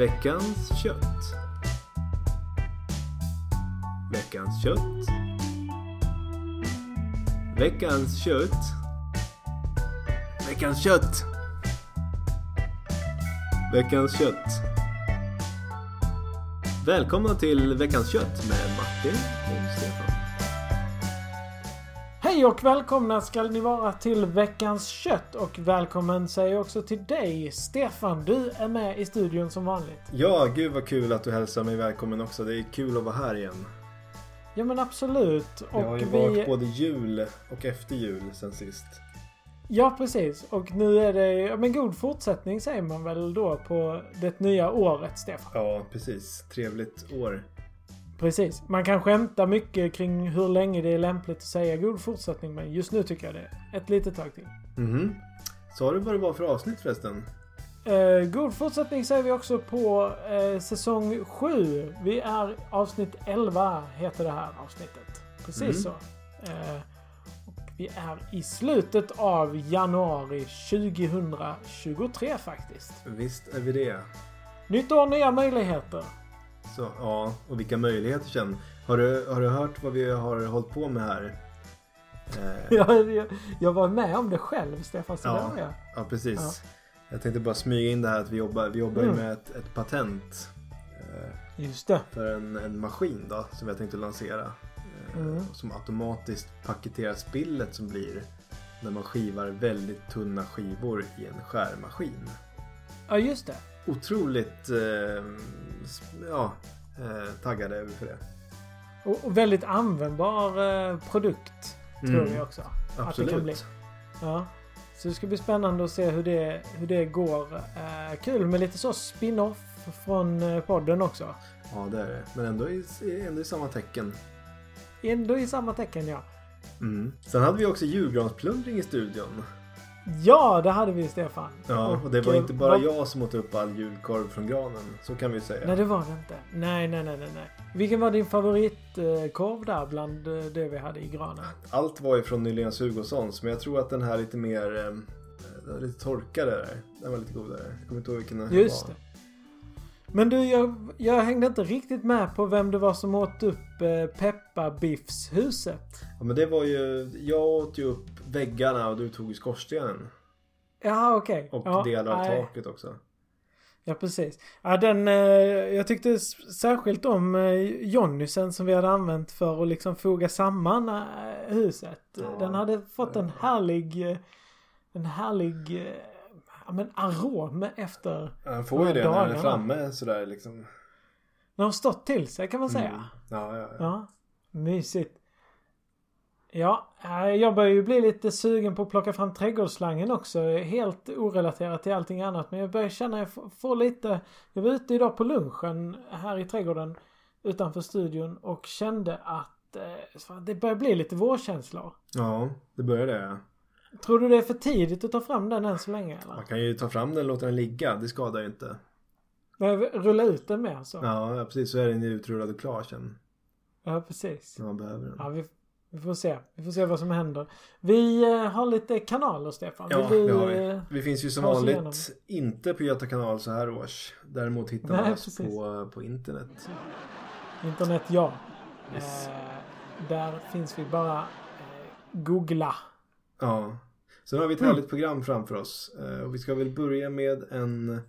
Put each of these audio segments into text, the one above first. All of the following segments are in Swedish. Veckans kött. Veckans kött. Veckans kött. Veckans kött. Veckans kött. Välkomna till Veckans kött med Martin och Stefan. Hej och välkomna ska ni vara till Veckans kött, och välkommen säger också till dig Stefan, du är med i studion som vanligt. Ja, gud vad kul att du hälsar mig välkommen också, det är kul att vara här igen. Ja men absolut. Och jag har ju varit både jul och efter jul sen sist. Ja precis, och nu är det men god fortsättning säger man väl då på det nya året Stefan. Ja precis, trevligt år. Precis. Man kan skämta mycket kring hur länge det är lämpligt att säga god fortsättning, men just nu tycker jag det är ett litet tag till. Mm-hmm. Sa du vad det var för avsnitt förresten? God fortsättning säger vi också på säsong 7. Vi är avsnitt 11 heter det här avsnittet. Precis så. Och vi är i slutet av januari 2023 faktiskt. Visst är vi det. Nytt år, nya möjligheter. Så, ja, och vilka möjligheter sen. Har du hört vad vi har hållit på med här? Jag var med om det själv, Stefan. Ja, precis. Ja. Jag tänkte bara smyga in det här att vi jobbar med ett patent. Just det. För en maskin då, som jag tänkte lansera. Som automatiskt paketerar spillet som blir när man skivar väldigt tunna skivor i en skärmaskin. Ja, just det. Otroligt taggade över för det. Och väldigt användbar produkt tror jag också. Absolut. Att det kan bli. Ja. Så det ska bli spännande att se hur det går. Kul med lite så spin-off från podden också. Ja, det är det. Men ändå i samma tecken. Ändå i samma tecken, ja. Mm. Sen hade vi också julgransplundring i studion. Ja, det hade vi Stefan. Ja, och det var inte bara jag som åt upp all julkorv från granen, så kan vi säga. Nej, det var det inte. Nej. Vilken var din favoritkorv där bland det vi hade i granen? Allt var ju från Nyléns Hugossons, men jag tror att den här lite mer lite torkade där. Den var lite godare. Jag kommer inte ihåg vilken den var. Just det. Men du, jag hängde inte riktigt med på vem det var som åt upp pepparbiffshuset. Ja, men det var ju... Jag åt ju upp väggarna och du tog skorstenen. Ja, okej. Okay. Och delar av taket också. Ja, precis. Ja, jag tyckte särskilt om Jonnysen som vi hade använt för att liksom foga samman huset. Ja, den hade fått en härlig... men arom efter... Han får ju det dagarna. När han är framme sådär liksom. När han stått till sig kan man säga. Mm. Ja. Mysigt. Ja, jag börjar ju bli lite sugen på att plocka fram trädgårdsslangen också. Helt orelaterat till allting annat. Men jag börjar känna att jag får lite... Jag var ute idag på lunchen här i trädgården utanför studion och kände att det börjar bli lite vårkänslor. Ja, det börjar det. Tror du det är för tidigt att ta fram den än så länge? Eller? Man kan ju ta fram den och låta den ligga. Det skadar ju inte. Men rulla ut den med alltså. Ja, precis. Så är den ju utrullad och klar sen. Ja, precis. Ja, man behöver den. Ja, vi får se. Vi får se vad som händer. Vi har lite kanaler, Stefan. Ja, det har vi. Vi finns ju som vanligt inte på Göta kanal så här års. Däremot hittar man oss på internet. Internet, ja. Yes. Där finns vi bara. Googla. Ja, sen har vi ett härligt program framför oss. Och vi ska väl börja med en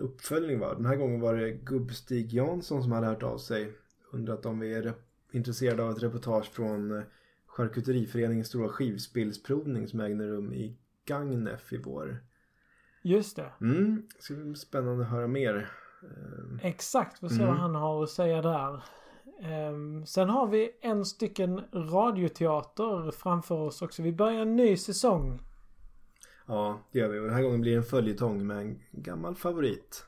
uppföljning. Va? Den här gången var det Gubbstig Jansson som hade hört av sig. Undrat om vi är intresserade av ett reportage från Charkuteriföreningens stora skivspillsprovning som ägde rum i Gagnef i vår. Just det. Det ska bli spännande att höra mer. Exakt, vad ser vad han har att säga där. Sen har vi en stycken radioteater framför oss också. Vi börjar en ny säsong. Ja, det gör vi. Och den här gången blir det en följetong med en gammal favorit.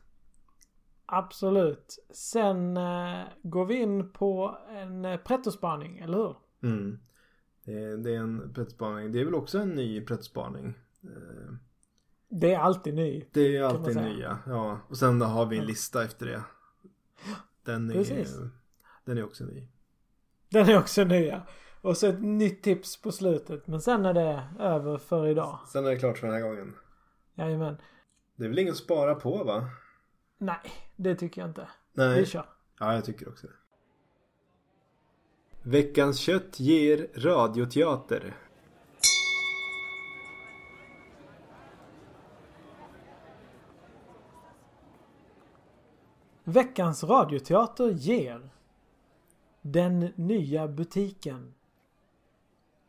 Absolut. Sen går vi in på en pretospaning, eller hur? Mm. Det är en pretospaning. Det är väl också en ny pretospaning. Det är alltid ny. Det är ju alltid nya, ja. Och sen då har vi en lista efter det. Den är... Precis. Den är också ny. Den är också ny, ja. Och så ett nytt tips på slutet. Men sen är det över för idag. Sen är det klart för den här gången. Jajamän. Det är väl ingen spara på, va? Nej, det tycker jag inte. Nej. Vi kör. Ja, jag tycker också det. Veckans kött ger radioteater. Veckans radioteater ger Den nya butiken.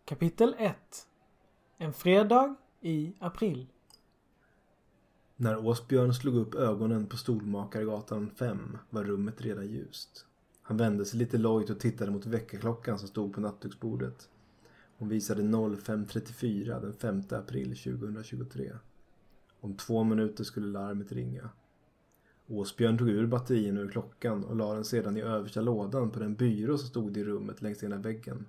Kapitel 1. En fredag i april. När Åsbjörn slog upp ögonen på Stolmakargatan 5 var rummet redan ljust. Han vände sig lite lojt och tittade mot väckarklockan som stod på nattduksbordet. Hon visade 05:34 den 5 april 2023. Om 2 minuter skulle larmet ringa. Åsbjörn tog ur batterien ur klockan och la den sedan i översta lådan på den byrå som stod i rummet längs ena väggen.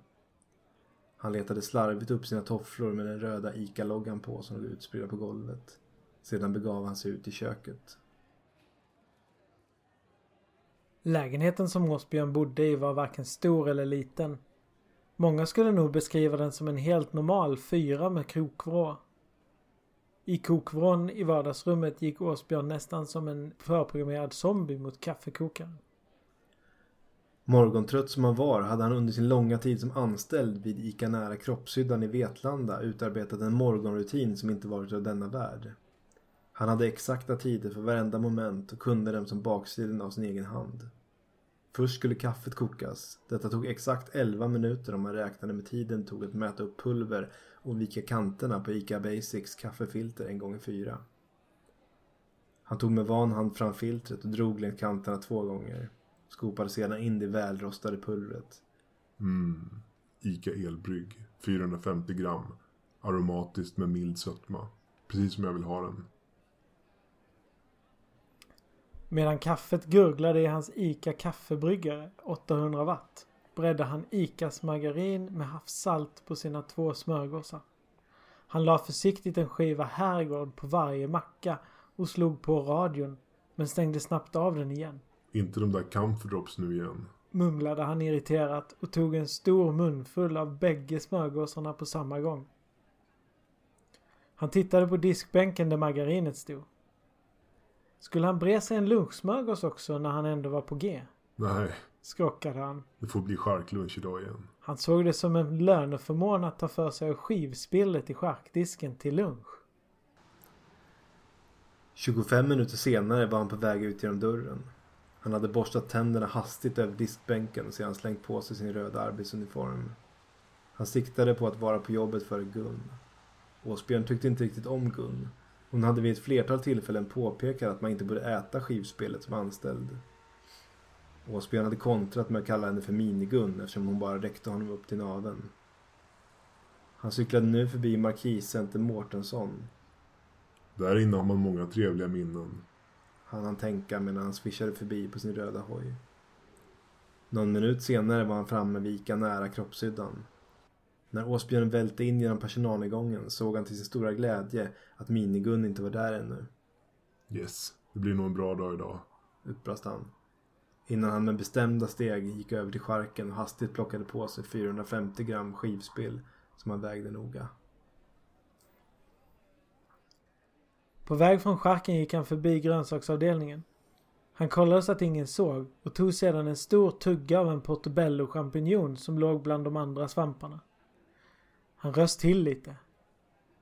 Han letade slarvigt upp sina tofflor med den röda ICA-loggan på som låg utspridda på golvet. Sedan begav han sig ut i köket. Lägenheten som Åsbjörn bodde i var varken stor eller liten. Många skulle nog beskriva den som en helt normal 4 med krokvrå. I kokvrån i vardagsrummet gick Åsbjörn nästan som en förprogrammerad zombie mot kaffekokaren. Morgontrött som han var hade han under sin långa tid som anställd vid ICA Nära Kroppshyddan i Vetlanda utarbetat en morgonrutin som inte varit av denna värld. Han hade exakta tider för varenda moment och kunde dem som baksidan av sin egen hand. Först skulle kaffet kokas. Detta tog exakt 11 minuter om man räknade med tiden tog att mäta upp pulver och vika kanterna på ICA Basics kaffefilter 1x4. Han tog med van hand fram filtret och drog längs kanterna 2 gånger. Skopade sedan in det välrostade pulvret. ICA elbrygg, 450 gram. Aromatiskt med mild sötma. Precis som jag vill ha den. Medan kaffet gurglade i hans ICA-kaffebryggare, 800 watt, bredde han ICAs margarin med havssalt på sina 2 smörgåsar. Han la försiktigt en skiva herrgård på varje macka och slog på radion, men stängde snabbt av den igen. Inte de där camphordrops nu igen, mumlade han irriterat och tog en stor munfull av bägge smörgåsarna på samma gång. Han tittade på diskbänken där margarinet stod. Skulle han bre sig en lunchsmörgås också när han ändå var på G? Nej, skrockade han. Det får bli charklunch idag igen. Han såg det som en löneförmån att ta för sig av skivspillet i charkdisken till lunch. 25 minuter senare var han på väg ut genom dörren. Han hade borstat tänderna hastigt över diskbänken sedan slängt på sig sin röda arbetsuniform. Han siktade på att vara på jobbet för Gun. Åsbjörn tyckte inte riktigt om Gun. Hon hade vid ett flertal tillfällen påpekat att man inte borde äta skivspelet som anställd. Åsbjörn hade kontrat med att kalla henne för minigun eftersom hon bara räckte honom upp till naveln. Han cyklade nu förbi Markiscenter Mårtensson. Där inne har man många trevliga minnen, han tänka medan han swishade förbi på sin röda hoj. Någon minut senare var han framme vid ICA Nära Kroppshyddan. När Åsbjörn välte in genom personalgången såg han till sin stora glädje att minigun inte var där ännu. Yes, det blir nog en bra dag idag, utbrast han. Innan han med bestämda steg gick över till skärken och hastigt plockade på sig 450 gram skivspill som han vägde noga. På väg från skärken gick han förbi grönsaksavdelningen. Han kollade så att ingen såg och tog sedan en stor tugga av en portobello-champinjon som låg bland de andra svamparna. Han röst till lite.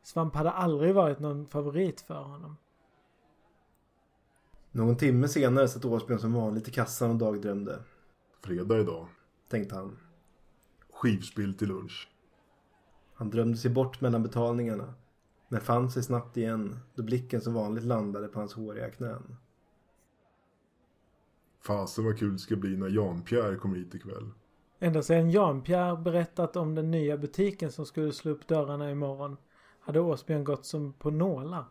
Svamp hade aldrig varit någon favorit för honom. Någon timme senare satt Åsbjörn som vanligt i kassan och dagdrömde. Fredag idag, tänkte han. Skivspill till lunch. Han drömde sig bort mellan betalningarna. Men fann sig snabbt igen då blicken som vanligt landade på hans håriga knän. Fasen vad kul det ska bli när Jan-Pierre kommer hit ikväll. Ända sedan Jan-Pierre berättat om den nya butiken som skulle slå upp dörrarna imorgon hade Åsbjörn gått som på nålar.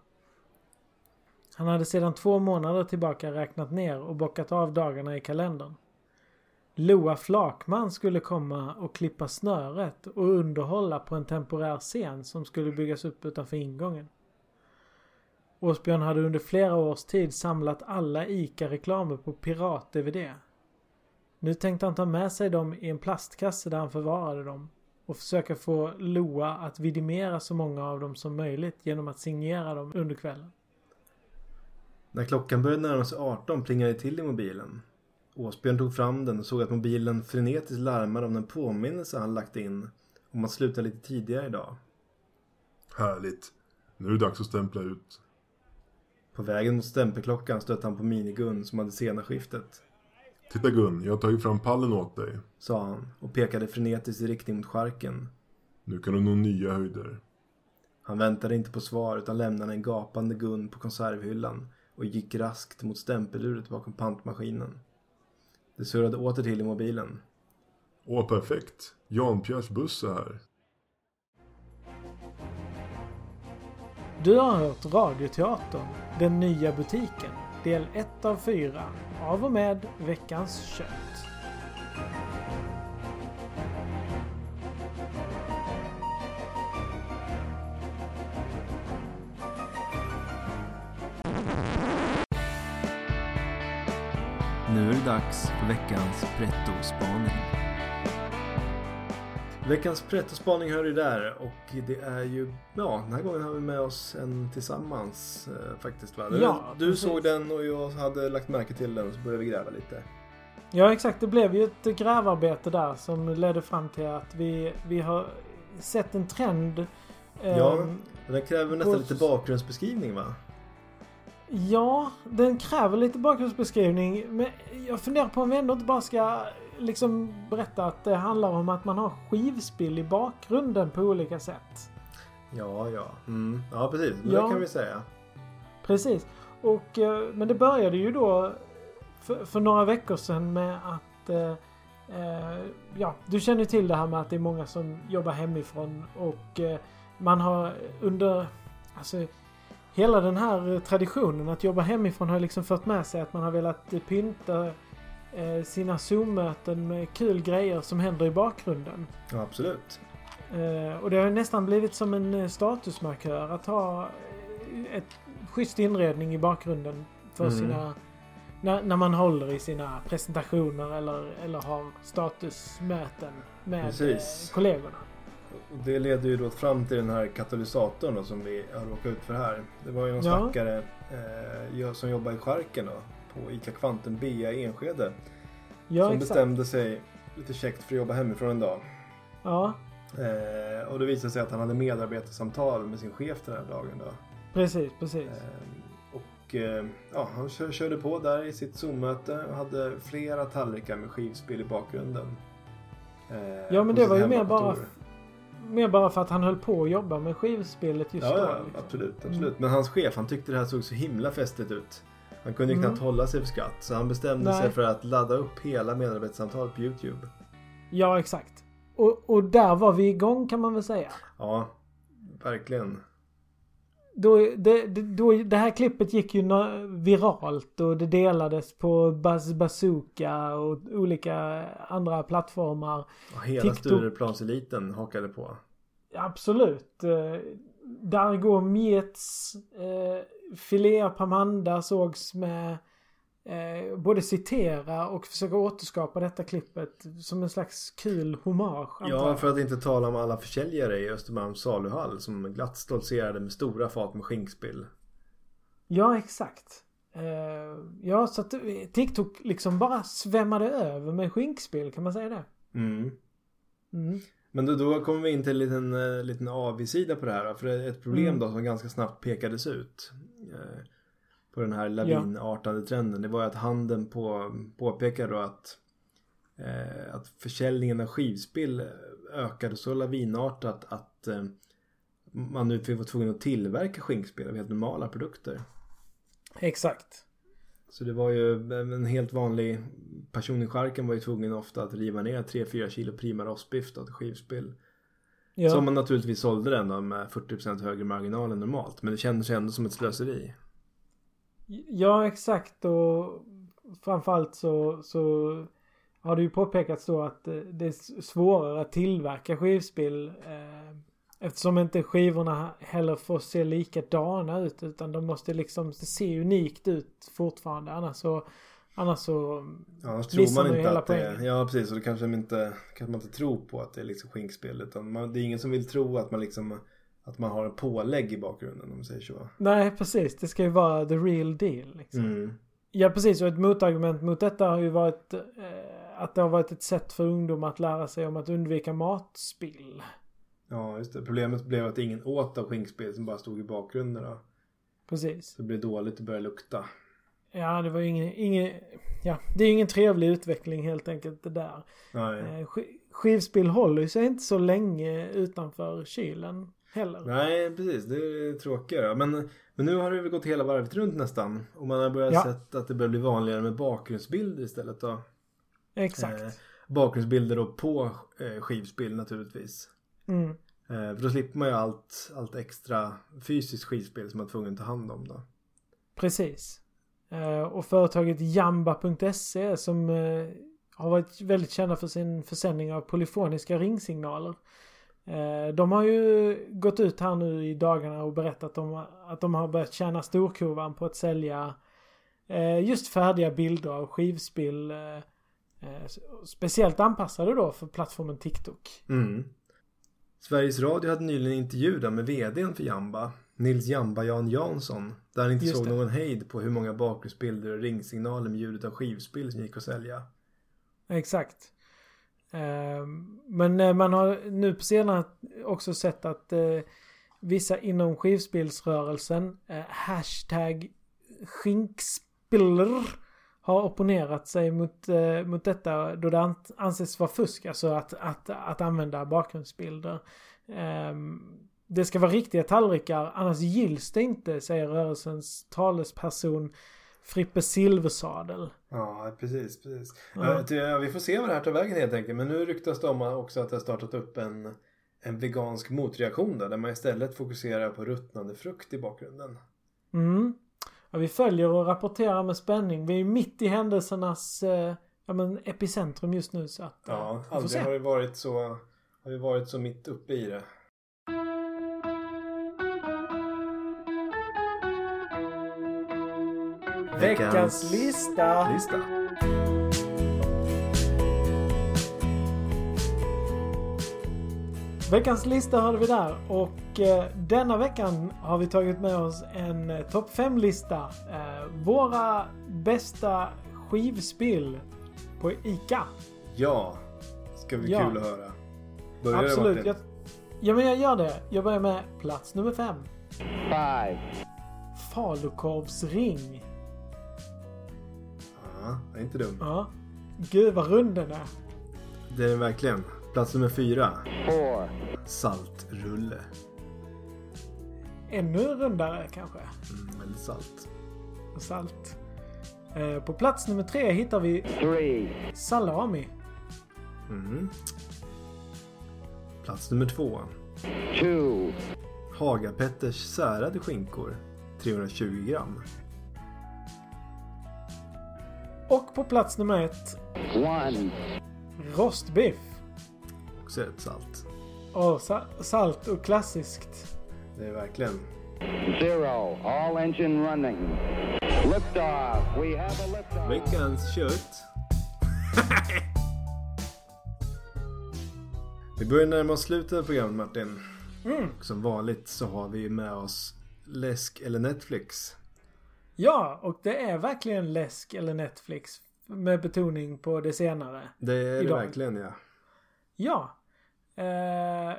Han hade sedan 2 månader tillbaka räknat ner och bockat av dagarna i kalendern. Loa Flakman skulle komma och klippa snöret och underhålla på en temporär scen som skulle byggas upp utanför ingången. Åsbjörn hade under flera års tid samlat alla ICA-reklamer på pirat-DVD. Nu tänkte han ta med sig dem i en plastkasse där han förvarade dem och försöka få Loa att vidimera så många av dem som möjligt genom att signera dem under kvällen. När klockan började närma sig 18 plingade det till i mobilen. Åsbjörn tog fram den och såg att mobilen frenetiskt larmade om den påminnelse han lagt in om att sluta lite tidigare idag. Härligt. Nu är det dags att stämpla ut. På vägen mot stämpelklockan stötte han på minigun som hade sena skiftet. Titta Gun, jag har tagit fram pallen åt dig, sa han och pekade frenetiskt i riktning mot skärken. Nu kan du nå nya höjder. Han väntade inte på svar utan lämnade en gapande Gun på konservhyllan och gick raskt mot stämpeluret bakom pantmaskinen. Det surrade åter till i mobilen. Åh, perfekt. Jan-Pierres buss är här. Du har hört Radioteatern, den nya butiken, del 1 av 4, av och med Veckans kött. Nu är det dags för veckans pretto-spaning. Veckans pretto-spaning hör ju där och det är ju, ja, den här gången har vi med oss en tillsammans faktiskt, va? Ja, du såg den och jag hade lagt märke till den och så började vi gräva lite. Ja exakt, det blev ju ett grävarbete där som ledde fram till att vi har sett en trend. Ja, den kräver nästan lite bakgrundsbeskrivning, va? Ja, den kräver lite bakgrundsbeskrivning, men jag funderar på om vi ändå inte bara ska liksom berätta att det handlar om att man har skivspill i bakgrunden på olika sätt. Ja. Mm. Ja, precis. Ja. Det kan vi säga. Precis. Och, men det började ju då för några veckor sedan med att du känner till det här med att det är många som jobbar hemifrån och man har under... Alltså, hela den här traditionen att jobba hemifrån har liksom fört med sig att man har velat pynta sina Zoom-möten med kul grejer som händer i bakgrunden. Ja, absolut. Och det har nästan blivit som en statusmarkör att ha ett schysst inredning i bakgrunden för sina, när man håller i sina presentationer eller har statusmöten med kollegorna. Och det leder ju då fram till den här katalysatorn då, som vi har råkat ut för här. Det var ju en stackare som jobbar i skärken då, på ICA Kvanten Bea i Enskede. Ja, som bestämde sig lite käckt för att jobba hemifrån en dag. Ja. Och det visade sig att han hade medarbetarsamtal med sin chef den här dagen då. Precis. Han körde på där i sitt Zoom-möte och hade flera tallrikar med skivspel i bakgrunden. Men det var ju mer bara... Mer bara för att han höll på att jobba med skivspelet just då. Ja, liksom. Absolut. Men hans chef, han tyckte det här såg så himla festligt ut. Han kunde knappt hålla sig för skratt. Så han bestämde sig för att ladda upp hela medarbetarsamtalet på YouTube. Ja, exakt. Och där var vi igång, kan man väl säga. Ja, verkligen. Det här klippet gick ju viralt och det delades på Bazooka och olika andra plattformar. Och hela Stureplanseliten hakade på. Absolut. Där går Miets filé Pamanda sågs med både citera och försöka återskapa detta klippet som en slags kul hommage. Ja, för att inte tala om alla försäljare i Östermalms saluhall som glatt stoltserade med stora fat med skinkspill. Ja, exakt. Så att TikTok liksom bara svämmade över med skinkspill, kan man säga det? Mm. Men då kommer vi in till en liten avsida på det här. För det är ett problem då som ganska snabbt pekades ut. På den här lavinartade trenden. Det var ju att handeln påpekade då att försäljningen av skivspill ökade så lavinartat att man nu var tvungen att tillverka skinkspel av helt normala produkter. Exakt. Så det var ju en helt vanlig person i skärken var ju tvungen ofta att riva ner 3-4 kilo prima rostbiff till skivspill. Ja. Som man naturligtvis sålde den då med 40% högre marginal än normalt. Men det kändes ändå som ett slöseri. Ja, exakt, och framförallt så har det ju påpekats då att det är svårare att tillverka skivspill eftersom inte skivorna heller får se likadana ut utan de måste liksom se unikt ut fortfarande, annars tror man inte att det, ja precis, och det kanske man inte tror på att det är liksom skinkspel, utan det är ingen som vill tro att man liksom att man har en pålägg i bakgrunden, om man säger så. Nej, precis. Det ska ju vara the real deal. Liksom. Mm. Ja, precis. Och ett motargument mot detta har ju varit att det har varit ett sätt för ungdomar att lära sig om att undvika matspill. Ja, just det. Problemet blev att ingen åt av skinkspel som bara stod i bakgrunden. Då. Precis. Det blev dåligt att börja lukta. Ja, det var ingen ja, det är ingen trevlig utveckling helt enkelt det där. Nej. Skivspill håller sig inte så länge utanför kylen heller. Nej, precis. Det är tråkigare. Men nu har det väl gått hela varvet runt nästan. Och man har börjat sett att det börjar bli vanligare med bakgrundsbilder istället då. Exakt. Bakgrundsbilder då på skivspill naturligtvis. Mm. För då slipper man ju allt extra fysiskt skivspel som man är tvungen att ta hand om då. Precis. Och företaget Jamba.se som har varit väldigt kända för sin försäljning av polyfoniska ringsignaler. De har ju gått ut här nu i dagarna och berättat att de har börjat tjäna storkovan på att sälja just färdiga bilder av skivspill. Speciellt anpassade då för plattformen TikTok. Mm. Sveriges Radio hade nyligen intervjuat med vdn för Jamba, Nils Jamba Jan Jansson, där han inte såg någon hejd på hur många bakgrundsbilder och ringsignaler med ljudet av skivspill som gick att sälja. Exakt. Men man har nu på senare också sett att vissa inom skivspillsrörelsen hashtag skinkspiller har opponerat sig mot detta då det anses vara fusk, alltså att använda bakgrundsbilder. Det ska vara riktiga tallrikar, annars gills det inte, säger rörelsens talesperson Frippe Silversadel. Ja, precis. Ja, vi får se vad det här tar vägen helt enkelt. Men nu ryktas det om också att det har startat upp en vegansk motreaktion där man istället fokuserar på ruttnande frukt i bakgrunden. Mm. Ja, vi följer och rapporterar med spänning. Vi är mitt i händelsernas epicentrum just nu. Så att, ja, aldrig har vi varit så mitt uppe i det. Veckans lista. Veckans lista hörde vi där, och denna veckan har vi tagit med oss en topp 5-lista. Våra bästa skivspill på ICA. Ja, ska bli kul att höra. Börjar absolut. Det, jag gör det. Jag börjar med plats nummer 5. Falukorvsring. Ja, inte dum. Ja. Gud vad rund den är. Det är den verkligen. Plats nummer 4. Saltrulle. Ännu rundare kanske. Eller salt. Salt. På plats nummer 3 hittar vi salami. Mm. Plats nummer 2. Hagapetters särade skinkor. 320 gram. Och på plats nummer 1. Rostbiff. Också ett salt. Salt och klassiskt. Det är verkligen. 0. All engine running. Lift off. We have a lift off. Veckans kött. Vi börjar närma oss slutet av programmet, Martin. Mm. Och som vanligt så har vi med oss läsk eller Netflix. Ja, och det är verkligen läsk eller Netflix med betoning på det senare. Det är det verkligen, ja. Ja.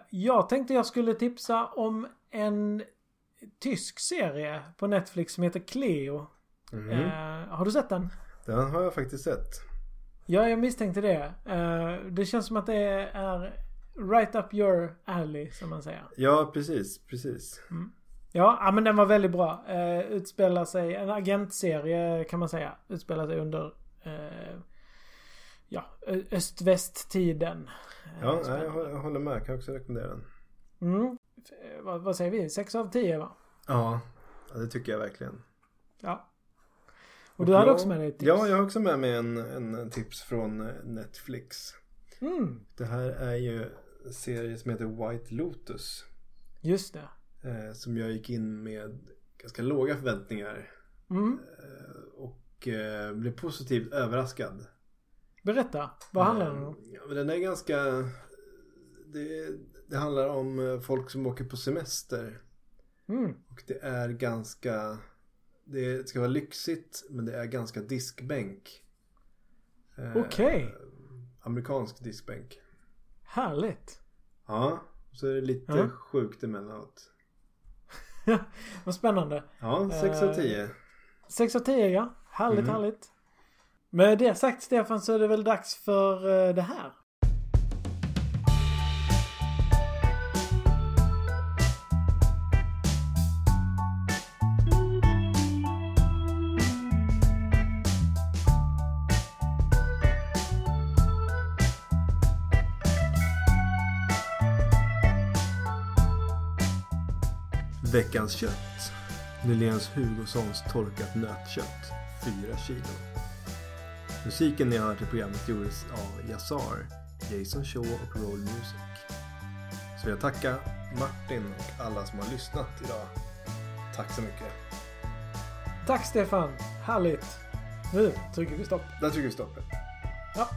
Jag tänkte jag skulle tipsa om en tysk serie på Netflix som heter Kleo. Har du sett den? Den har jag faktiskt sett. Ja, jag misstänkte det. Det känns som att det är right up your alley, som man säger. Ja, precis. Mm. Ja, men den var väldigt bra. Utspelar sig, en agentserie kan man säga, utspelar sig under öst-väst-tiden. Ja, jag håller med. Jag kan också rekommendera den. Mm. Vad säger vi? 6 av 10, va? Ja, det tycker jag verkligen. Ja. Och du hade också med dig ett tips. Ja, jag har också med mig en tips från Netflix. Mm. Det här är ju en serie som heter White Lotus. Just det. Som jag gick in med ganska låga förväntningar. Mm. Och blev positivt överraskad. Berätta, vad handlar den om? Ja, men den är ganska... Det, Det handlar om folk som åker på semester. Mm. Och det är ganska... Det ska vara lyxigt, men det är ganska diskbänk. Okej. Amerikansk diskbänk. Härligt. Ja, så är det lite sjukt emellanåt. Vad spännande. Ja, 6 av 10. 6 av 10, ja. Härligt, härligt. Med det sagt, Stefan, så är det väl dags för det här. Veckans kött. Nyléns Hugossons torkat nötkött. 4 kilo. Musiken ni hörde i programmet gjordes av Jassar, Jason Shaw och Roll Music. Så jag tackar Martin och alla som har lyssnat idag. Tack så mycket. Tack Stefan. Härligt. Nu trycker vi stopp. Där trycker vi stoppet. Ja.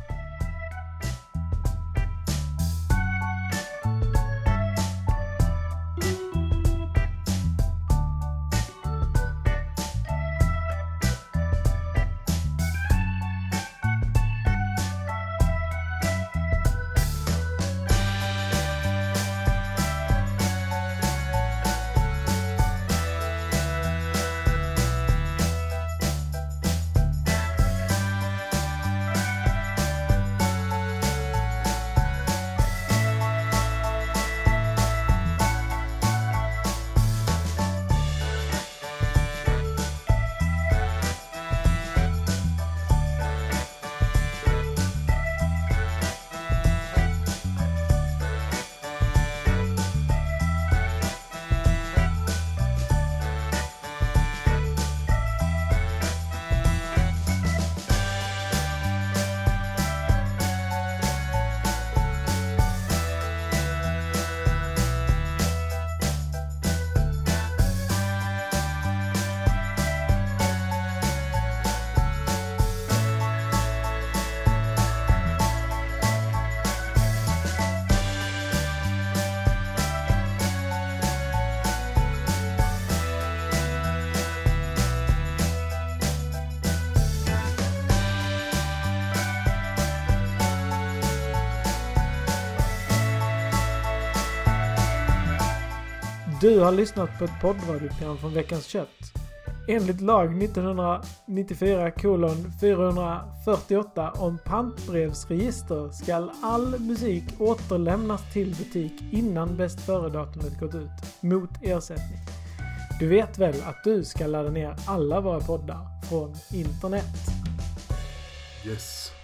Du har lyssnat på ett poddradioprogram från Veckans kött. Enligt lag 1994:448 om pantbrevsregister ska all musik återlämnas till butik innan bäst föredatumet gått ut mot ersättning. Du vet väl att du ska ladda ner alla våra poddar från internet? Yes.